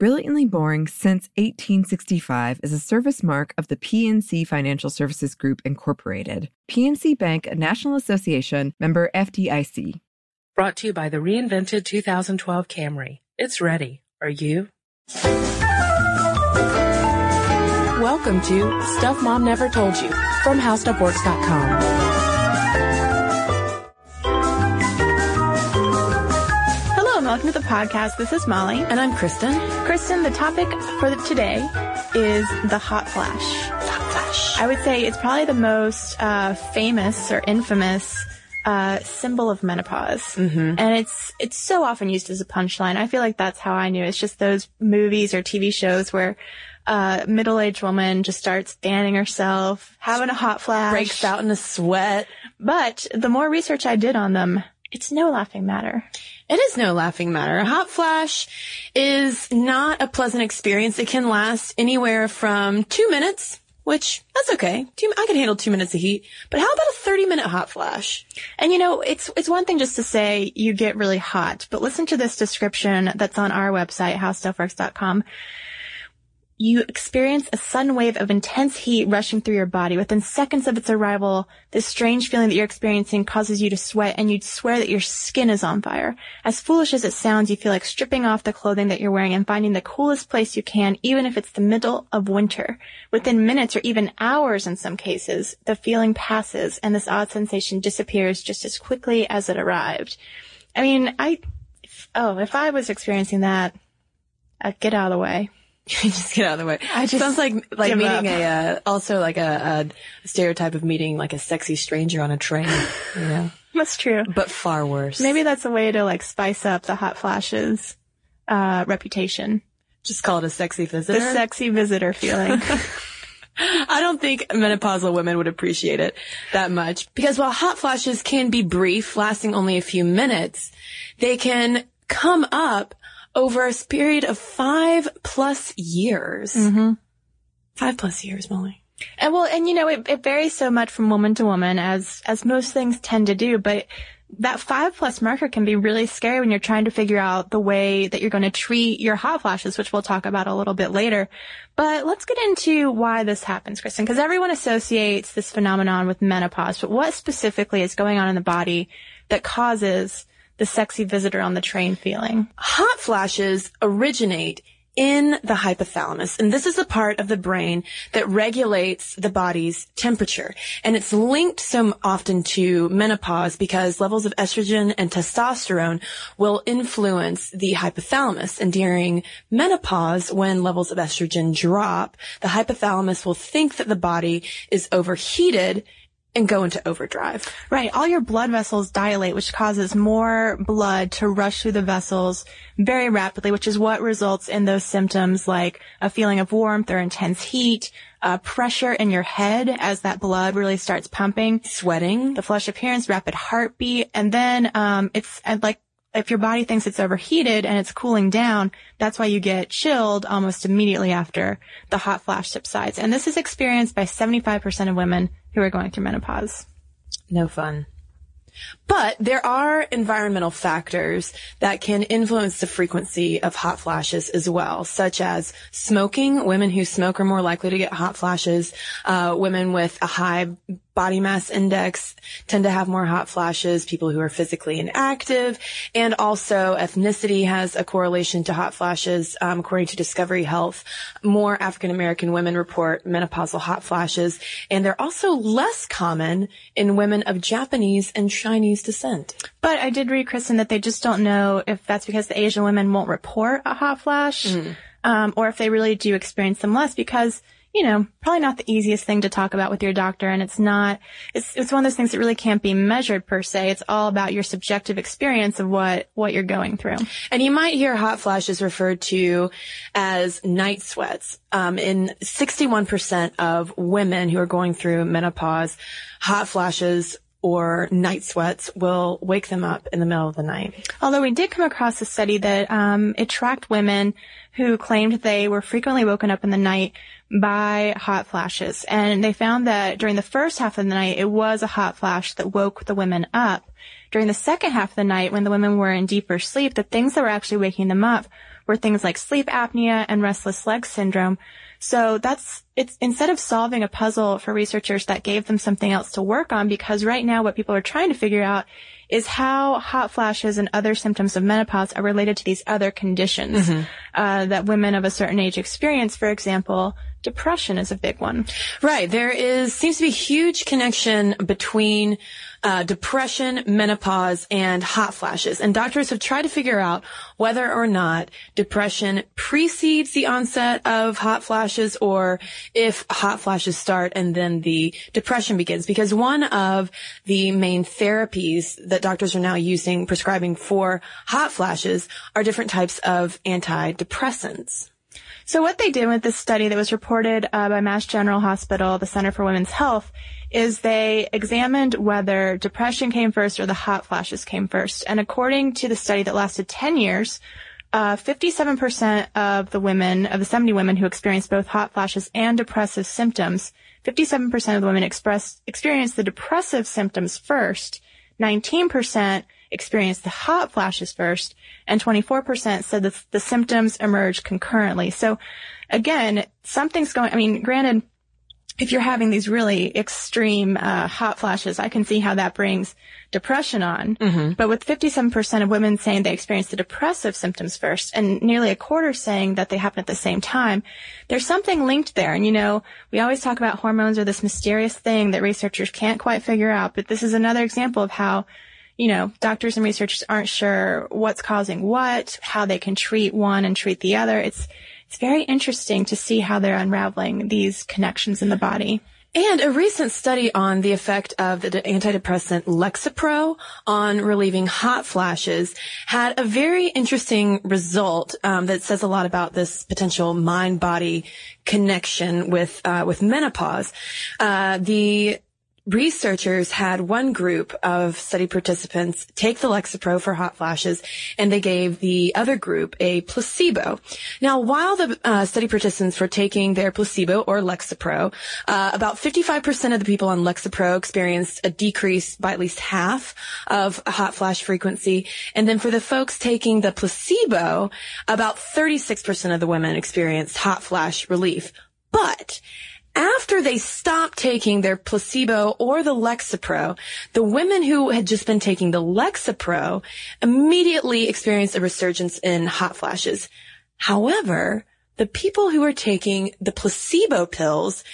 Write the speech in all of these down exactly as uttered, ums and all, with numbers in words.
Brilliantly Boring Since eighteen sixty-five is a service mark of the P N C Financial Services Group, Incorporated. P N C Bank, a National Association, member F D I C. Brought to you by the reinvented two thousand twelve Camry. It's ready. Are you? Welcome to Stuff Mom Never Told You from How Stuff Works dot com. Welcome to the podcast. This is Molly. And I'm Kristen. Kristen, the topic for today is the hot flash. Hot flash. I would say it's probably the most uh, famous or infamous uh, symbol of menopause. Mm-hmm. And it's it's so often used as a punchline. I feel like that's how I knew. It's just those movies or T V shows where a uh, middle-aged woman just starts fanning herself, having a hot flash. Breaks out in a sweat. But the more research I did on them, it's no laughing matter. It is no laughing matter. A hot flash is not a pleasant experience. It can last anywhere from two minutes, which that's okay. Two, I can handle two minutes of heat. But how about a thirty minute hot flash? And you know, it's it's one thing just to say you get really hot, but listen to this description that's on our website, How Stuff Works dot com. You experience a sudden wave of intense heat rushing through your body. Within seconds of its arrival, this strange feeling that you're experiencing causes you to sweat, and you'd swear that your skin is on fire. As foolish as it sounds, you feel like stripping off the clothing that you're wearing and finding the coolest place you can, even if it's the middle of winter. Within minutes or even hours in some cases, the feeling passes, and this odd sensation disappears just as quickly as it arrived. I mean, I... Oh, if I was experiencing that, I'd get out of the way. Just get out of the way. I just sounds like like meeting up. a uh, also like a, a stereotype of meeting like a sexy stranger on a train. You know, that's true, but far worse. Maybe that's a way to like spice up the hot flashes uh, reputation. Just call it a sexy visitor. The sexy visitor feeling. I don't think menopausal women would appreciate it that much because while hot flashes can be brief, lasting only a few minutes, they can come up over a period of five plus years. Mm-hmm. Five plus years, Molly. And well, and you know, it, it varies so much from woman to woman, as, as most things tend to do, but that five plus marker can be really scary when you're trying to figure out the way that you're going to treat your hot flashes, which we'll talk about a little bit later. But let's get into why this happens, Kristen, because everyone associates this phenomenon with menopause, but what specifically is going on in the body that causes the sexy visitor on the train feeling? Hot flashes originate in the hypothalamus, and this is the part of the brain that regulates the body's temperature. And it's linked so often to menopause because levels of estrogen and testosterone will influence the hypothalamus. And during menopause, when levels of estrogen drop, the hypothalamus will think that the body is overheated and go into overdrive. Right. All your blood vessels dilate, which causes more blood to rush through the vessels very rapidly, which is what results in those symptoms like a feeling of warmth or intense heat, uh, pressure in your head as that blood really starts pumping, sweating, the flush appearance, rapid heartbeat. And then um it's like if your body thinks it's overheated and it's cooling down, that's why you get chilled almost immediately after the hot flash subsides. And this is experienced by seventy-five percent of women who are going through menopause. No fun. But there are environmental factors that can influence the frequency of hot flashes as well, such as smoking. Women who smoke are more likely to get hot flashes. Uh, women with a high body mass index tend to have more hot flashes, people who are physically inactive, and also ethnicity has a correlation to hot flashes. Um, according to Discovery Health, more African-American women report menopausal hot flashes, and they're also less common in women of Japanese and Chinese descent. But I did read, Kristen, that they just don't know if that's because the Asian women won't report a hot flash, mm. um, or if they really do experience them less because, you know, probably not the easiest thing to talk about with your doctor. And it's not, it's, it's one of those things that really can't be measured per se. It's all about your subjective experience of what, what you're going through. And you might hear hot flashes referred to as night sweats. Um, in sixty-one percent of women who are going through menopause, hot flashes or night sweats will wake them up in the middle of the night. Although we did come across a study that um, it tracked women who claimed they were frequently woken up in the night by hot flashes. And they found that during the first half of the night, it was a hot flash that woke the women up. During the second half of the night, when the women were in deeper sleep, the things that were actually waking them up were things like sleep apnea and restless leg syndrome. So that's, it's instead of solving a puzzle for researchers, that gave them something else to work on, because right now what people are trying to figure out is how hot flashes and other symptoms of menopause are related to these other conditions mm-hmm. uh, that women of a certain age experience. For example, depression is a big one. Right. There is seems to be a huge connection between uh depression, menopause, and hot flashes. And doctors have tried to figure out whether or not depression precedes the onset of hot flashes, or if hot flashes start and then the depression begins. Because one of the main therapies that doctors are now using, prescribing for hot flashes, are different types of antidepressants. So what they did with this study that was reported uh, by Mass General Hospital, the Center for Women's Health, is they examined whether depression came first or the hot flashes came first. And according to the study that lasted ten years, uh, fifty-seven percent of the women, of the seventy women who experienced both hot flashes and depressive symptoms, fifty-seven percent of the women expressed, experienced the depressive symptoms first, nineteen percent experienced the hot flashes first, and twenty-four percent said that the symptoms emerged concurrently. So again, something's going, I mean, granted, if you're having these really extreme uh, hot flashes, I can see how that brings depression on. Mm-hmm. But with fifty-seven percent of women saying they experienced the depressive symptoms first, and nearly a quarter saying that they happen at the same time, there's something linked there. And, you know, we always talk about hormones are this mysterious thing that researchers can't quite figure out. But this is another example of how, you know, doctors and researchers aren't sure what's causing what, how they can treat one and treat the other. It's it's very interesting to see how they're unraveling these connections in the body. And a recent study on the effect of the antidepressant Lexapro on relieving hot flashes had a very interesting result um, that says a lot about this potential mind-body connection with uh, with menopause. Uh, the researchers had one group of study participants take the Lexapro for hot flashes, and they gave the other group a placebo. Now, while the uh, study participants were taking their placebo or Lexapro, uh, about fifty-five percent of the people on Lexapro experienced a decrease by at least half of hot flash frequency. And then for the folks taking the placebo, about thirty-six percent of the women experienced hot flash relief. But after they stopped taking their placebo or the Lexapro, the women who had just been taking the Lexapro immediately experienced a resurgence in hot flashes. However, the people who were taking the placebo pills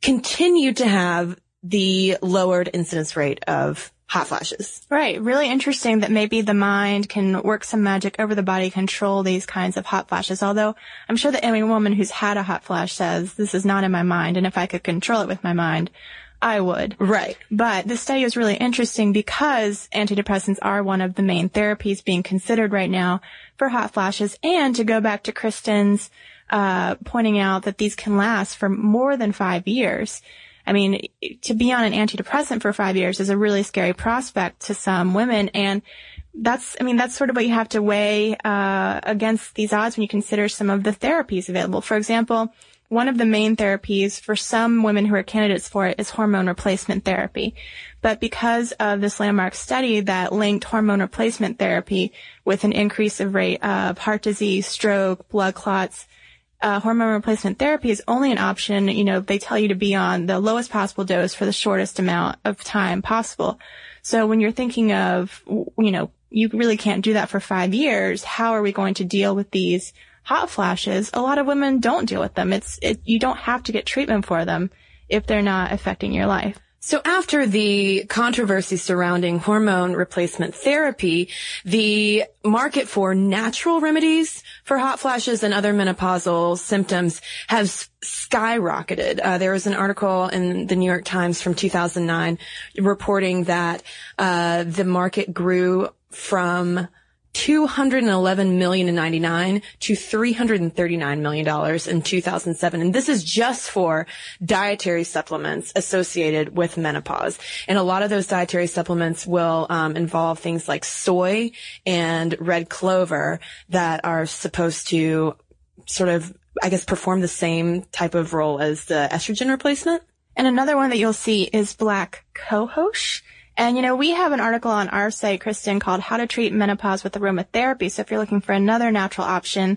continued to have the lowered incidence rate of hot flashes. Right. Really interesting that maybe the mind can work some magic over the body, control these kinds of hot flashes. Although I'm sure that any woman who's had a hot flash says, this is not in my mind, and if I could control it with my mind, I would. Right. But this study is really interesting because antidepressants are one of the main therapies being considered right now for hot flashes. And to go back to Kristen's uh pointing out that these can last for more than five years. I mean, to be on an antidepressant for five years is a really scary prospect to some women. And that's, I mean, that's sort of what you have to weigh uh against these odds when you consider some of the therapies available. For example, one of the main therapies for some women who are candidates for it is hormone replacement therapy. But because of this landmark study that linked hormone replacement therapy with an increase of rate of heart disease, stroke, blood clots, uh, hormone replacement therapy is only an option. You know, they tell you to be on the lowest possible dose for the shortest amount of time possible. So when you're thinking of, you know, you really can't do that for five years, how are we going to deal with these hot flashes? A lot of women don't deal with them. It's, it, you don't have to get treatment for them if they're not affecting your life. So after the controversy surrounding hormone replacement therapy, the market for natural remedies for hot flashes and other menopausal symptoms has skyrocketed. Uh, there was an article in the New York Times from two thousand nine reporting that uh, the market grew from two hundred eleven million dollars in ninety-nine to three hundred thirty-nine million dollars in two thousand seven. And this is just for dietary supplements associated with menopause. And a lot of those dietary supplements will um, involve things like soy and red clover that are supposed to sort of, I guess, perform the same type of role as the estrogen replacement. And another one that you'll see is black cohosh. And, you know, we have an article on our site, Kristen, called How to Treat Menopause with Aromatherapy. So if you're looking for another natural option,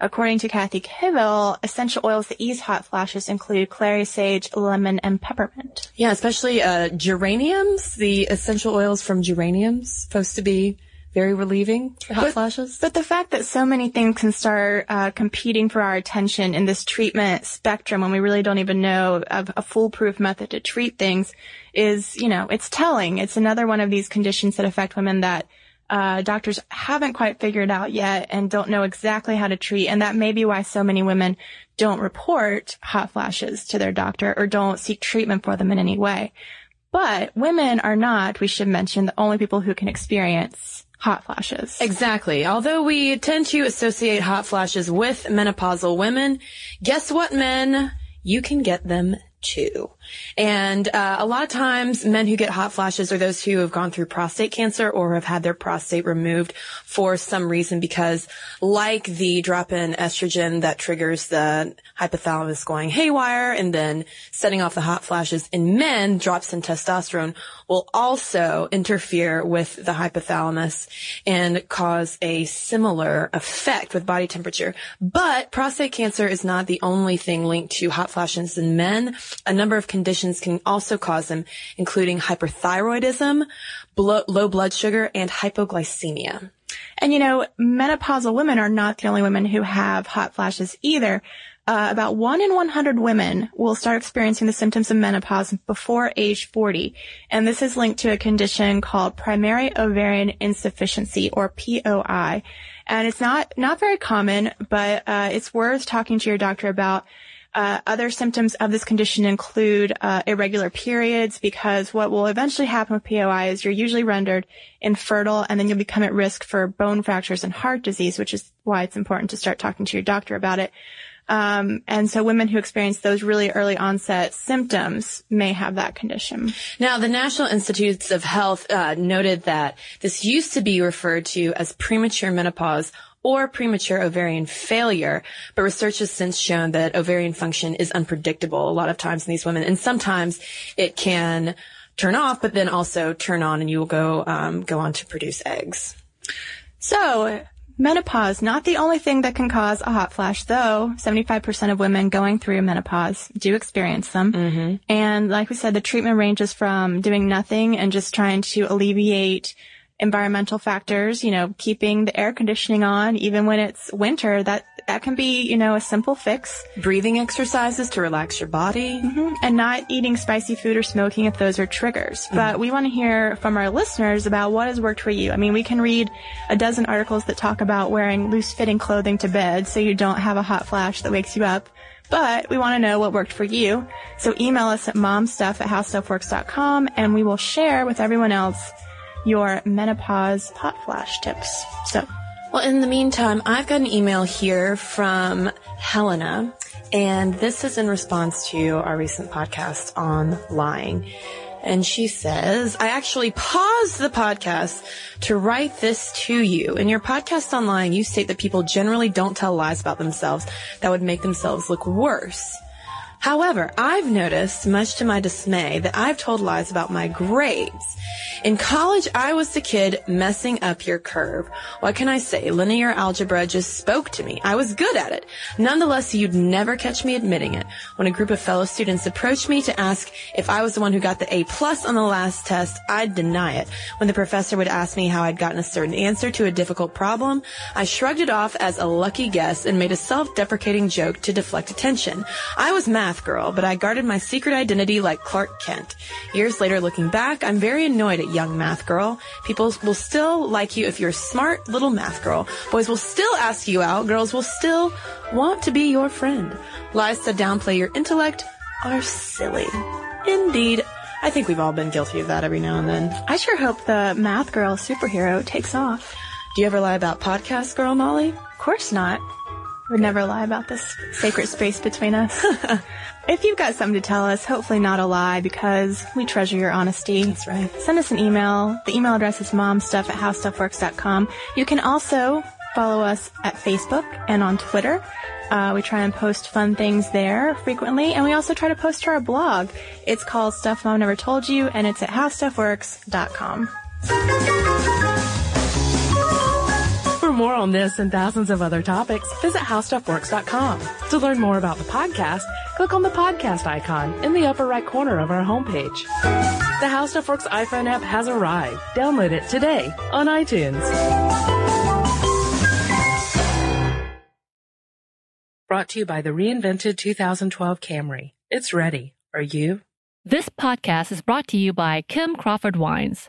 according to Kathy Kivel, essential oils that ease hot flashes include clary, sage, lemon, and peppermint. Yeah, especially uh geraniums, the essential oils from geraniums, supposed to be very relieving for hot but, flashes. But the fact that so many things can start uh competing for our attention in this treatment spectrum when we really don't even know of a foolproof method to treat things is, you know, it's telling. It's another one of these conditions that affect women that uh doctors haven't quite figured out yet and don't know exactly how to treat. And that may be why so many women don't report hot flashes to their doctor or don't seek treatment for them in any way. But women are not, we should mention, the only people who can experience hot flashes. Exactly. Although we tend to associate hot flashes with menopausal women, guess what, men? You can get them too. And uh, a lot of times men who get hot flashes are those who have gone through prostate cancer or have had their prostate removed for some reason, because like the drop-in estrogen that triggers the hypothalamus going haywire and then setting off the hot flashes in men, drops in testosterone will also interfere with the hypothalamus and cause a similar effect with body temperature. But prostate cancer is not the only thing linked to hot flashes in men. A number of conditions can also cause them, including hyperthyroidism, blo- low blood sugar, and hypoglycemia. And, you know, menopausal women are not the only women who have hot flashes either. Uh, about one in one hundred women will start experiencing the symptoms of menopause before age forty. And this is linked to a condition called primary ovarian insufficiency, or P O I. And it's not, not very common, but uh, it's worth talking to your doctor about. Uh, other symptoms of this condition include uh, irregular periods, because what will eventually happen with P O I is you're usually rendered infertile, and then you'll become at risk for bone fractures and heart disease, which is why it's important to start talking to your doctor about it. Um, and so women who experience those really early onset symptoms may have that condition. Now, the National Institutes of Health uh, noted that this used to be referred to as premature menopause or premature ovarian failure, but research has since shown that ovarian function is unpredictable a lot of times in these women, and sometimes it can turn off, but then also turn on, and you will go um, go on to produce eggs. So menopause, not the only thing that can cause a hot flash, though seventy-five percent of women going through menopause do experience them. Mm-hmm. And like we said, the treatment ranges from doing nothing and just trying to alleviate environmental factors, you know, keeping the air conditioning on even when it's winter, that that can be, you know, a simple fix. Breathing exercises to relax your body. Mm-hmm. And not eating spicy food or smoking if those are triggers. Mm-hmm. But we want to hear from our listeners about what has worked for you. I mean, we can read a dozen articles that talk about wearing loose-fitting clothing to bed so you don't have a hot flash that wakes you up. But we want to know what worked for you. So email us at momstuff at howstuffworks dot com, and we will share with everyone else your menopause hot flash tips. So, well, in the meantime, I've got an email here from Helena, and this is in response to our recent podcast on lying. And she says, I actually paused the podcast to write this to you. In your podcast online, you state that people generally don't tell lies about themselves that would make themselves look worse. However, I've noticed, much to my dismay, that I've told lies about my grades. In college, I was the kid messing up your curve. What can I say? Linear algebra just spoke to me. I was good at it. Nonetheless, you'd never catch me admitting it. When a group of fellow students approached me to ask if I was the one who got the A plus on the last test, I'd deny it. When the professor would ask me how I'd gotten a certain answer to a difficult problem, I shrugged it off as a lucky guess and made a self-deprecating joke to deflect attention. I was mad. Girl, but I guarded my secret identity like Clark Kent. Years later, looking back, I'm very annoyed at young math girl. People will still like you if you're a smart little math girl. Boys will still ask you out. Girls will still want to be your friend. Lies that downplay your intellect are silly. Indeed. I think we've all been guilty of that every now and then. I sure hope the math girl superhero takes off. Do you ever lie about podcast girl, Molly? Of course not. Would never lie about this sacred space between us. If you've got something to tell us, hopefully not a lie, because we treasure your honesty. That's right. Send us an email. The email address is momstuff at howstuffworks dot com. You can also follow us at Facebook and on Twitter. Uh, we try and post fun things there frequently, and we also try to post to our blog. It's called Stuff Mom Never Told You, and it's at how stuff works dot com. For more on this and thousands of other topics, visit how stuff works dot com. To learn more about the podcast, click on the podcast icon in the upper right corner of our homepage. The HowStuffWorks iPhone app has arrived. Download it today on iTunes. Brought to you by the reinvented two thousand twelve Camry. It's ready. Are you? This podcast is brought to you by Kim Crawford Wines.